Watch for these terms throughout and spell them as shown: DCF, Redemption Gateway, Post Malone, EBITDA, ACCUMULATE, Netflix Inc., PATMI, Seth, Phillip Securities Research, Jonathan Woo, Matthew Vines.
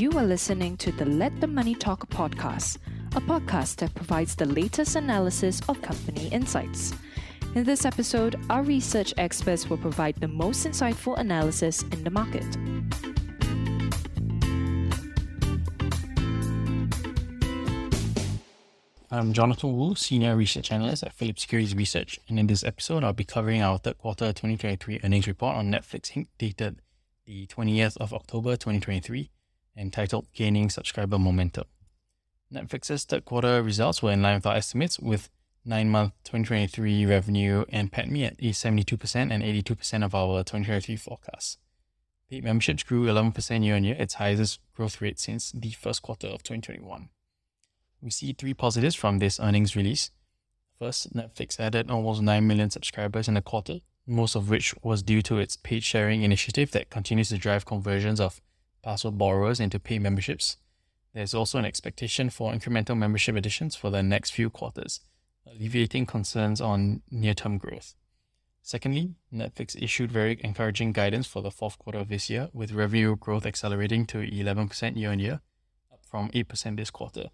You are listening to the Let the Money Talk podcast, a podcast that provides the latest analysis of company insights. In this episode, our research experts will provide the most insightful analysis in the market. I'm Jonathan Woo, Senior Research Analyst at Phillip Securities Research, and in this episode, I'll be covering our third quarter 2023 earnings report on Netflix Inc. dated the 20th of October 2023, entitled Gaining Subscriber Momentum. Netflix's third quarter results were in line with our estimates, with 9-month 2023 revenue and PATMI at 72% and 82% of our 2023 forecasts. Paid memberships grew 11% year-on-year, its highest growth rate since the first quarter of 2021. We see three positives from this earnings release. First, Netflix added almost 9 million subscribers in the quarter, most of which was due to its paid sharing initiative that continues to drive conversions of password borrowers into paid memberships. There's also an expectation for incremental membership additions for the next few quarters, alleviating concerns on near-term growth. Secondly, Netflix issued very encouraging guidance for the fourth quarter of this year, with revenue growth accelerating to 11% year-on-year, up from 8% this quarter.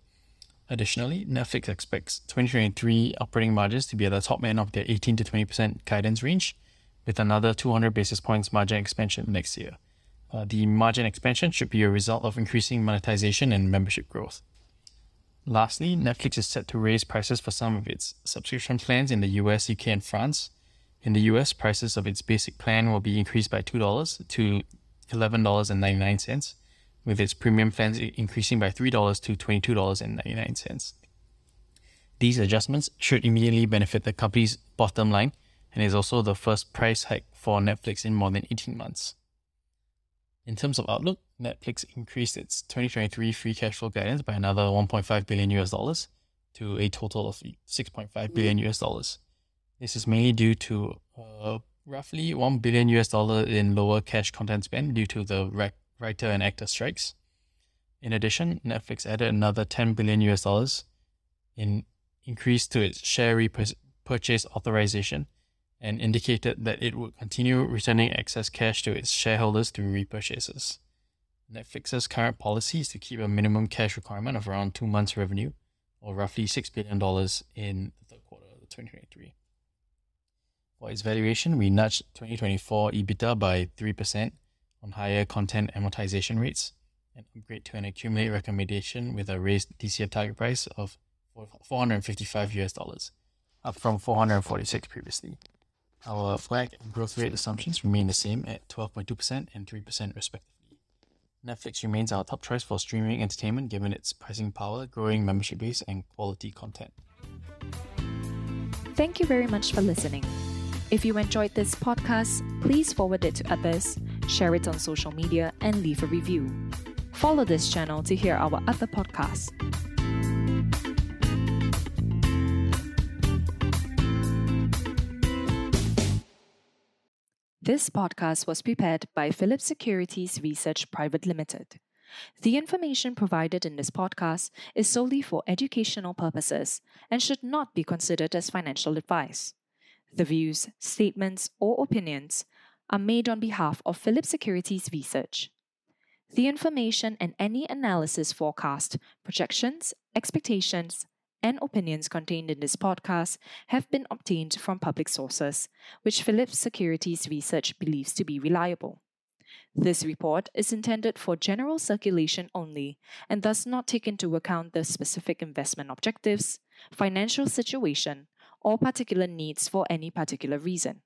Additionally, Netflix expects 2023 operating margins to be at the top end of their 18 to 20% guidance range, with another 200 basis points margin expansion next year. The margin expansion should be a result of increasing monetization and membership growth. Lastly, Netflix is set to raise prices for some of its subscription plans in the US, UK, and France. In the US, prices of its basic plan will be increased by $2 to $11.99. with its premium plans increasing by $3 to $22.99. These adjustments should immediately benefit the company's bottom line and is also the first price hike for Netflix in more than 18 months. In terms of outlook, Netflix increased its 2023 free cash flow guidance by another $1.5 billion to a total of $6.5 billion. This is mainly due to roughly $1 billion in lower cash content spend due to the writer and actor strikes. In addition, Netflix added another $10 billion in increase to its share repurchase authorization and indicated that it would continue returning excess cash to its shareholders through repurchases. Netflix's current policy is to keep a minimum cash requirement of around 2 months' revenue, or roughly $6 billion in the third quarter of 2023. For its valuation, we nudged 2024 EBITDA by 3%, on higher content amortization rates, and upgrade to an ACCUMULATE recommendation with a raised DCF target price of $455, up from $446 previously. Our flag and growth rate assumptions remain the same at 12.2% and 3% respectively. Netflix remains our top choice for streaming entertainment given its pricing power, growing membership base, and quality content. Thank you very much for listening. If you enjoyed this podcast, please forward it to others, share it on social media, and leave a review. Follow this channel to hear our other podcasts. This podcast was prepared by Phillip Securities Research Private Limited. The information provided in this podcast is solely for educational purposes and should not be considered as financial advice. The views, statements, or opinions are made on behalf of Phillip Securities Research. The information and any analysis, forecast, projections, expectations, and opinions contained in this podcast have been obtained from public sources, which Phillip Securities Research believes to be reliable. This report is intended for general circulation only and does not take into account the specific investment objectives, financial situation, or particular needs for any particular reason.